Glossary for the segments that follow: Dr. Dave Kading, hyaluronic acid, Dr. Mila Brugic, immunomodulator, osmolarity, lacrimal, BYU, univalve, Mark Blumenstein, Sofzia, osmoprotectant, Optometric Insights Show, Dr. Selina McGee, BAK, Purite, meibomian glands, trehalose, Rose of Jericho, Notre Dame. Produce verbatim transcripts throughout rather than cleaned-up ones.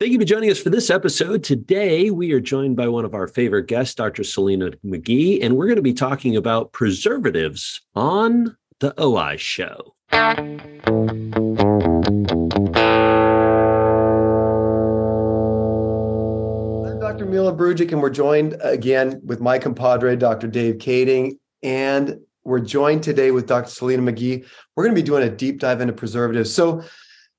Thank you for joining us for this episode. Today, we are joined by one of our favorite guests, Doctor Selina McGee, and we're going to be talking about preservatives on the O I Show. I'm Doctor Mila Brugic, and we're joined again with my compadre, Doctor Dave Kading, and we're joined today with Doctor Selina McGee. We're going to be doing a deep dive into preservatives. So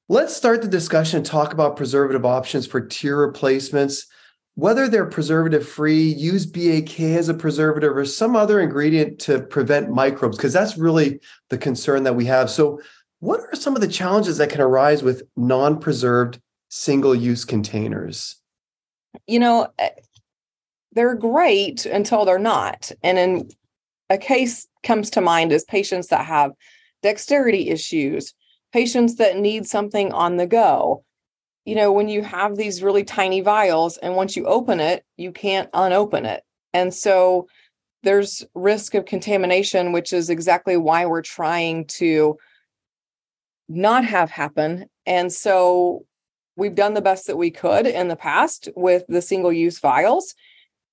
let's start the discussion and talk about preservative options for tear replacements, whether they're preservative-free, use B A K as a preservative, or some other ingredient to prevent microbes, because that's really the concern that we have. So what are some of the challenges that can arise with non-preserved single-use containers? You know, they're great until they're not. And in a case comes to mind is patients that have dexterity issues, patients that need something on the go. You know, when you have these really tiny vials and once you open it, you can't unopen it. And so there's risk of contamination, which is exactly why we're trying to not have happen. And so we've done the best that we could in the past with the single-use vials.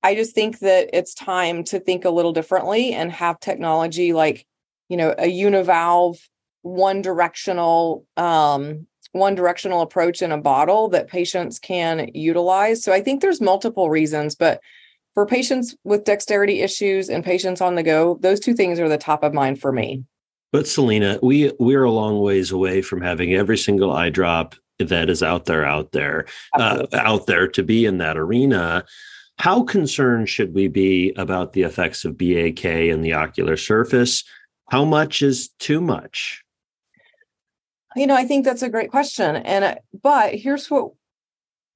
I just think that it's time to think a little differently and have technology like, you know, a univalve, one directional, um, one directional approach in a bottle that patients can utilize. So I think there's multiple reasons, but for patients with dexterity issues and patients on the go, those two things are the top of mind for me. But Selina, we, we're a long ways away from having every single eye drop that is out there, out there, uh, out there to be in that arena. How concerned should we be about the effects of B A K in the ocular surface? How much is too much? You know, I think that's a great question. And but here's what,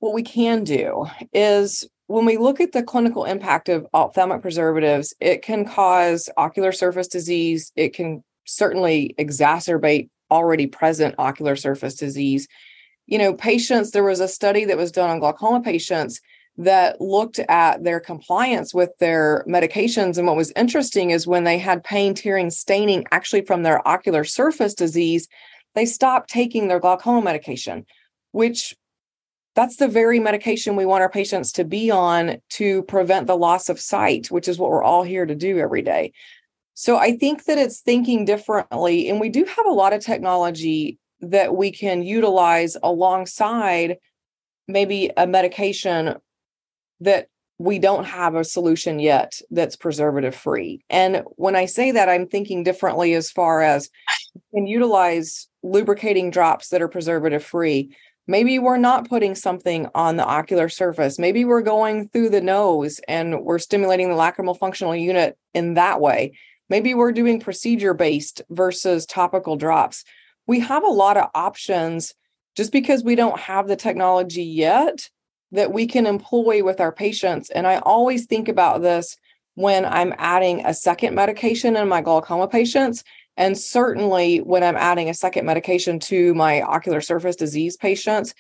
what we can do is when we look at the clinical impact of ophthalmic preservatives, it can cause ocular surface disease. It can certainly exacerbate already present ocular surface disease. You know, patients, there was a study that was done on glaucoma patients that looked at their compliance with their medications. And what was interesting is when they had pain, tearing, staining actually from their ocular surface disease, they stopped taking their glaucoma medication, which that's the very medication we want our patients to be on to prevent the loss of sight, which is what we're all here to do every day. So I think that it's thinking differently. And we do have a lot of technology that we can utilize alongside maybe a medication that we don't have a solution yet that's preservative-free. And when I say that, I'm thinking differently as far as you can utilize lubricating drops that are preservative-free. Maybe we're not putting something on the ocular surface. Maybe we're going through the nose and we're stimulating the lacrimal functional unit in that way. Maybe we're doing procedure-based versus topical drops. We have a lot of options just because we don't have the technology yet that we can employ with our patients. And I always think about this when I'm adding a second medication in my glaucoma patients, and certainly when I'm adding a second medication to my ocular surface disease patients.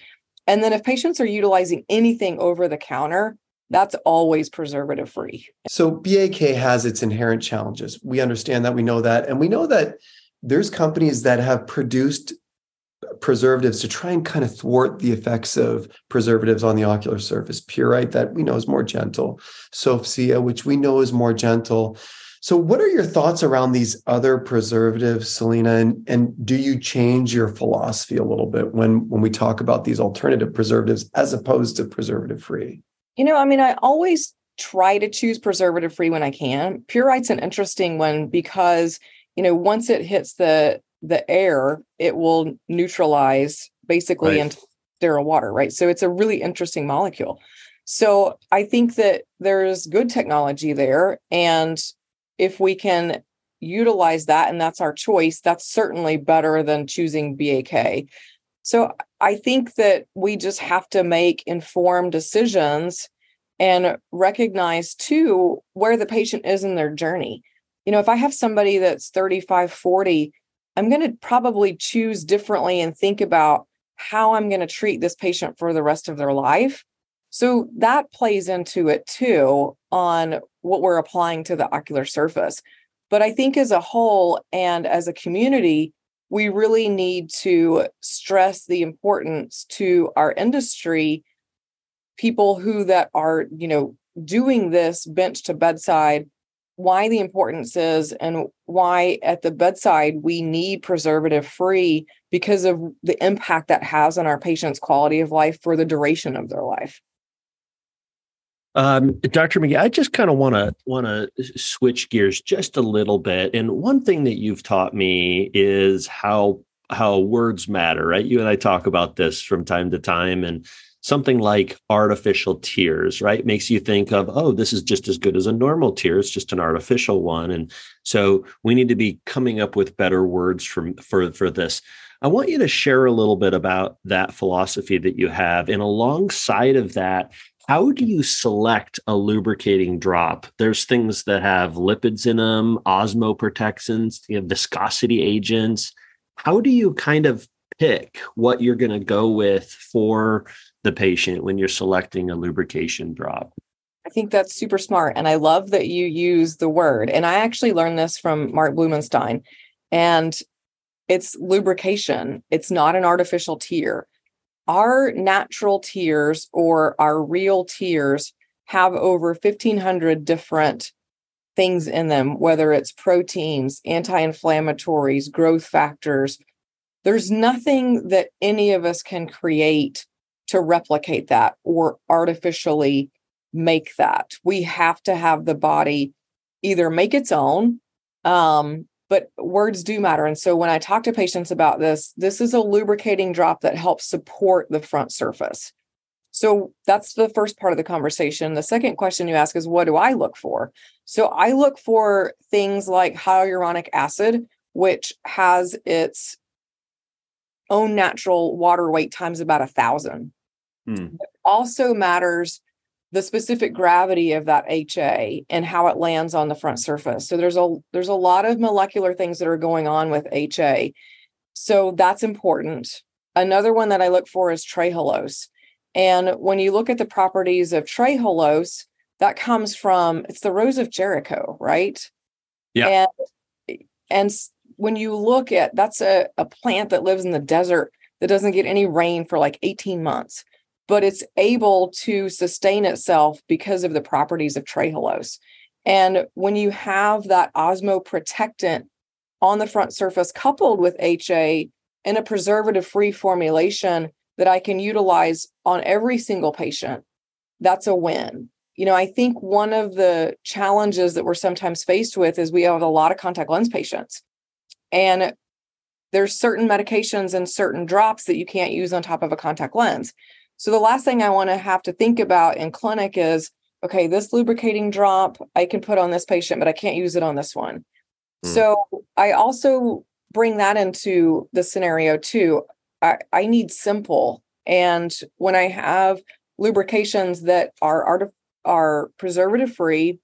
And then if patients are utilizing anything over the counter, that's always preservative-free. So B A K has its inherent challenges. We understand that, we know that. And we know that there's companies that have produced preservatives to try and kind of thwart the effects of preservatives on the ocular surface. Purite, that we know is more gentle. Sofzia, which we know is more gentle. So what are your thoughts around these other preservatives, Selina? And, and do you change your philosophy a little bit when, when we talk about these alternative preservatives as opposed to preservative-free? You know, I mean, I always try to choose preservative-free when I can. Purite's an interesting one because, you know, once it hits the the air, it will neutralize basically into sterile water, right? So it's a really interesting molecule. So I think that there's good technology there. And if we can utilize that, and that's our choice, that's certainly better than choosing B A K. So I think that we just have to make informed decisions and recognize too, where the patient is in their journey. You know, if I have somebody that's thirty-five, forty, I'm going to probably choose differently and think about how I'm going to treat this patient for the rest of their life. So that plays into it too on what we're applying to the ocular surface. But I think as a whole and as a community, we really need to stress the importance to our industry people who that are, you know, doing this bench to bedside, why the importance is and why at the bedside we need preservative free because of the impact that has on our patient's quality of life for the duration of their life. Um, Doctor McGee, I just kind of want to want to switch gears just a little bit. And one thing that you've taught me is how how words matter, right? You and I talk about this from time to time, and something like artificial tears, right, makes you think of, oh, this is just as good as a normal tear. It's just an artificial one. And so we need to be coming up with better words for, for, for this. I want you to share a little bit about that philosophy that you have. And alongside of that, how do you select a lubricating drop? There's things that have lipids in them, osmoprotectants, you have viscosity agents. How do you kind of pick what you're going to go with for the patient when you're selecting a lubrication drop? I think that's super smart. And I love that you use the word. And I actually learned this from Mark Blumenstein. And it's lubrication. It's not an artificial tear. Our natural tears or our real tears have over fifteen hundred different things in them, whether it's proteins, anti-inflammatories, growth factors. There's nothing that any of us can create to replicate that or artificially make that. We have to have the body either make its own, um, but words do matter. And so when I talk to patients about this, this is a lubricating drop that helps support the front surface. So that's the first part of the conversation. The second question you ask is, what do I look for? So I look for things like hyaluronic acid, which has its own natural water weight times about a thousand. Mm. It also matters the specific gravity of that H A and how it lands on the front surface. So there's a there's a lot of molecular things that are going on with H A. So that's important. Another one that I look for is trehalose. And when you look at the properties of trehalose, that comes from, it's the Rose of Jericho, right? Yeah. And, and when you look at, that's a, a plant that lives in the desert that doesn't get any rain for like eighteen months, but it's able to sustain itself because of the properties of trehalose. And when you have that osmoprotectant on the front surface coupled with H A in a preservative-free formulation that I can utilize on every single patient, that's a win. You know, I think one of the challenges that we're sometimes faced with is we have a lot of contact lens patients. And there's certain medications and certain drops that you can't use on top of a contact lens. So the last thing I want to have to think about in clinic is, okay, this lubricating drop I can put on this patient, but I can't use it on this one. Mm. So I also bring that into the scenario too. I, I need simple. And when I have lubrications that are, are, are preservative free,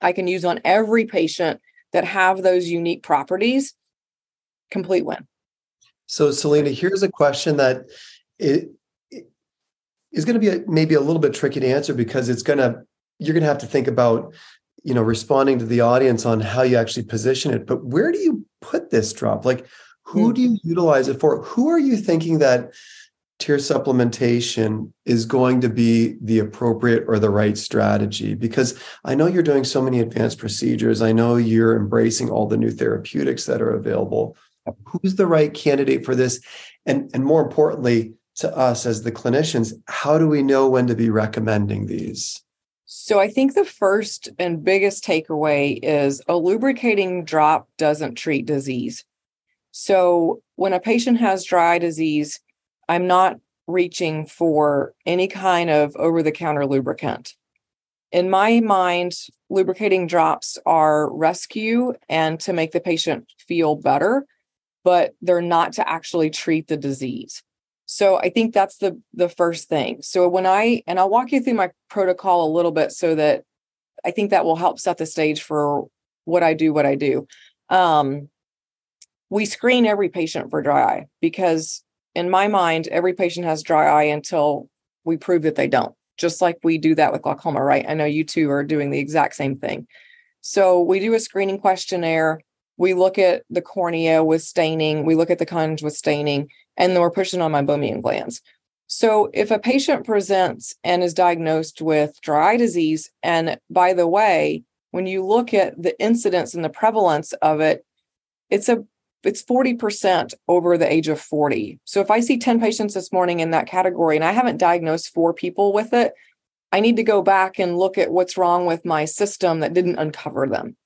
I can use on every patient that have those unique properties, complete win. So, Selina, here's a question that it, it is going to be a, maybe a little bit tricky to answer because it's going to you're going to have to think about, you know, responding to the audience on how you actually position it. But where do you put this drop? Like, who mm-hmm. do you utilize it for? Who are you thinking that tear supplementation is going to be the appropriate or the right strategy? Because I know you're doing so many advanced procedures. I know you're embracing all the new therapeutics that are available. Who's the right candidate for this? And, and more importantly, to us as the clinicians, how do we know when to be recommending these? So I think the first and biggest takeaway is a lubricating drop doesn't treat disease. So when a patient has dry disease, I'm not reaching for any kind of over-the-counter lubricant. In my mind, lubricating drops are rescue and to make the patient feel better, but they're not to actually treat the disease. So I think that's the, the first thing. So when I, and I'll walk you through my protocol a little bit so that I think that will help set the stage for what I do, what I do. Um, we screen every patient for dry eye because in my mind, every patient has dry eye until we prove that they don't, just like we do that with glaucoma, right? I know you two are doing the exact same thing. So we do a screening questionnaire. We look at the cornea with staining. We look at the conge with staining, and then we're pushing on meibomian glands. So if a patient presents and is diagnosed with dry eye disease, and by the way, when you look at the incidence and the prevalence of it, it's a it's forty percent over the age of forty. So if I see ten patients this morning in that category and I haven't diagnosed four people with it, I need to go back and look at what's wrong with my system that didn't uncover them.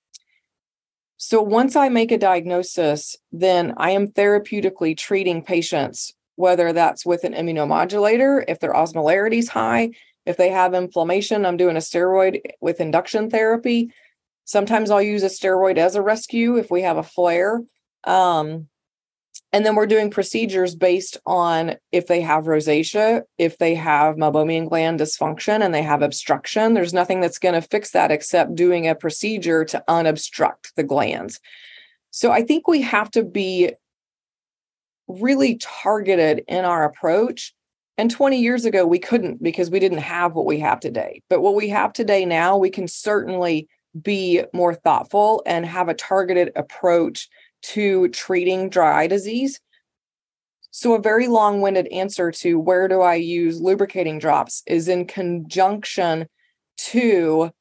So once I make a diagnosis, then I am therapeutically treating patients, whether that's with an immunomodulator, if their osmolarity is high, if they have inflammation, I'm doing a steroid with induction therapy. Sometimes I'll use a steroid as a rescue if we have a flare. Um, and then we're doing procedures based on if they have rosacea, if they have meibomian gland dysfunction and they have obstruction. There's nothing that's going to fix that except doing a procedure to unobstruct the glands. So I think we have to be really targeted in our approach. And twenty years ago, we couldn't because we didn't have what we have today. But what we have today now, we can certainly be more thoughtful and have a targeted approach to treating dry eye disease. So a very long-winded answer to where do I use lubricating drops is in conjunction to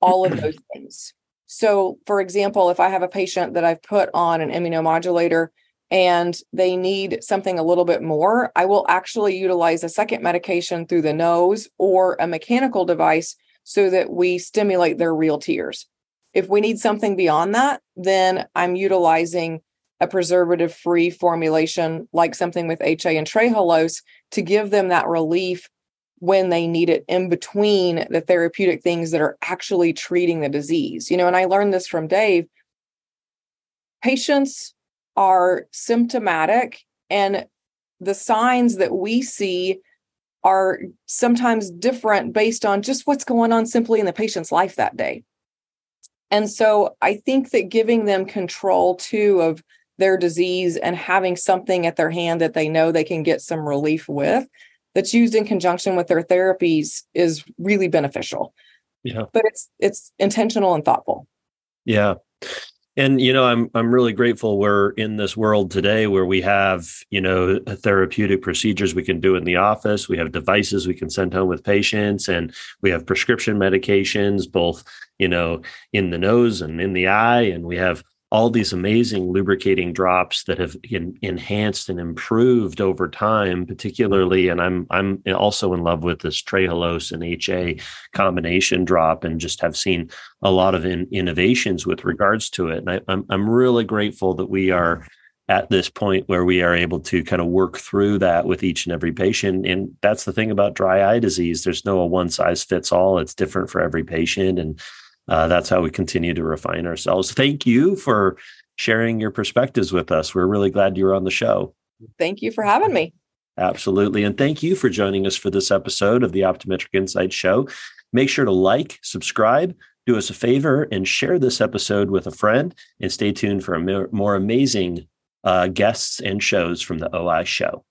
all of those things. So for example, if I have a patient that I've put on an immunomodulator and they need something a little bit more, I will actually utilize a second medication through the nose or a mechanical device so that we stimulate their real tears. If we need something beyond that, then I'm utilizing a preservative-free formulation like something with H A and trehalose to give them that relief when they need it in between the therapeutic things that are actually treating the disease. You know, and I learned this from Dave. Patients are symptomatic, and the signs that we see are sometimes different based on just what's going on simply in the patient's life that day. And so I think that giving them control too of their disease and having something at their hand that they know they can get some relief with that's used in conjunction with their therapies is really beneficial. Yeah. But it's it's intentional and thoughtful. Yeah. And, you know, I'm I'm really grateful we're in this world today where we have, you know, therapeutic procedures we can do in the office. We have devices we can send home with patients, and we have prescription medications, both, you know, in the nose and in the eye. And we have all these amazing lubricating drops that have in, enhanced and improved over time, particularly. And I'm I'm also in love with this trehalose and H A combination drop, and just have seen a lot of in, innovations with regards to it. And I, I'm I'm really grateful that we are at this point where we are able to kind of work through that with each and every patient. And that's the thing about dry eye disease. There's no one size fits all. It's different for every patient. And Uh, that's how we continue to refine ourselves. Thank you for sharing your perspectives with us. We're really glad you were on the show. Thank you for having me. Absolutely. And thank you for joining us for this episode of the Optometric Insights Show. Make sure to like, subscribe, do us a favor, and share this episode with a friend. And stay tuned for more amazing uh, guests and shows from the O I Show.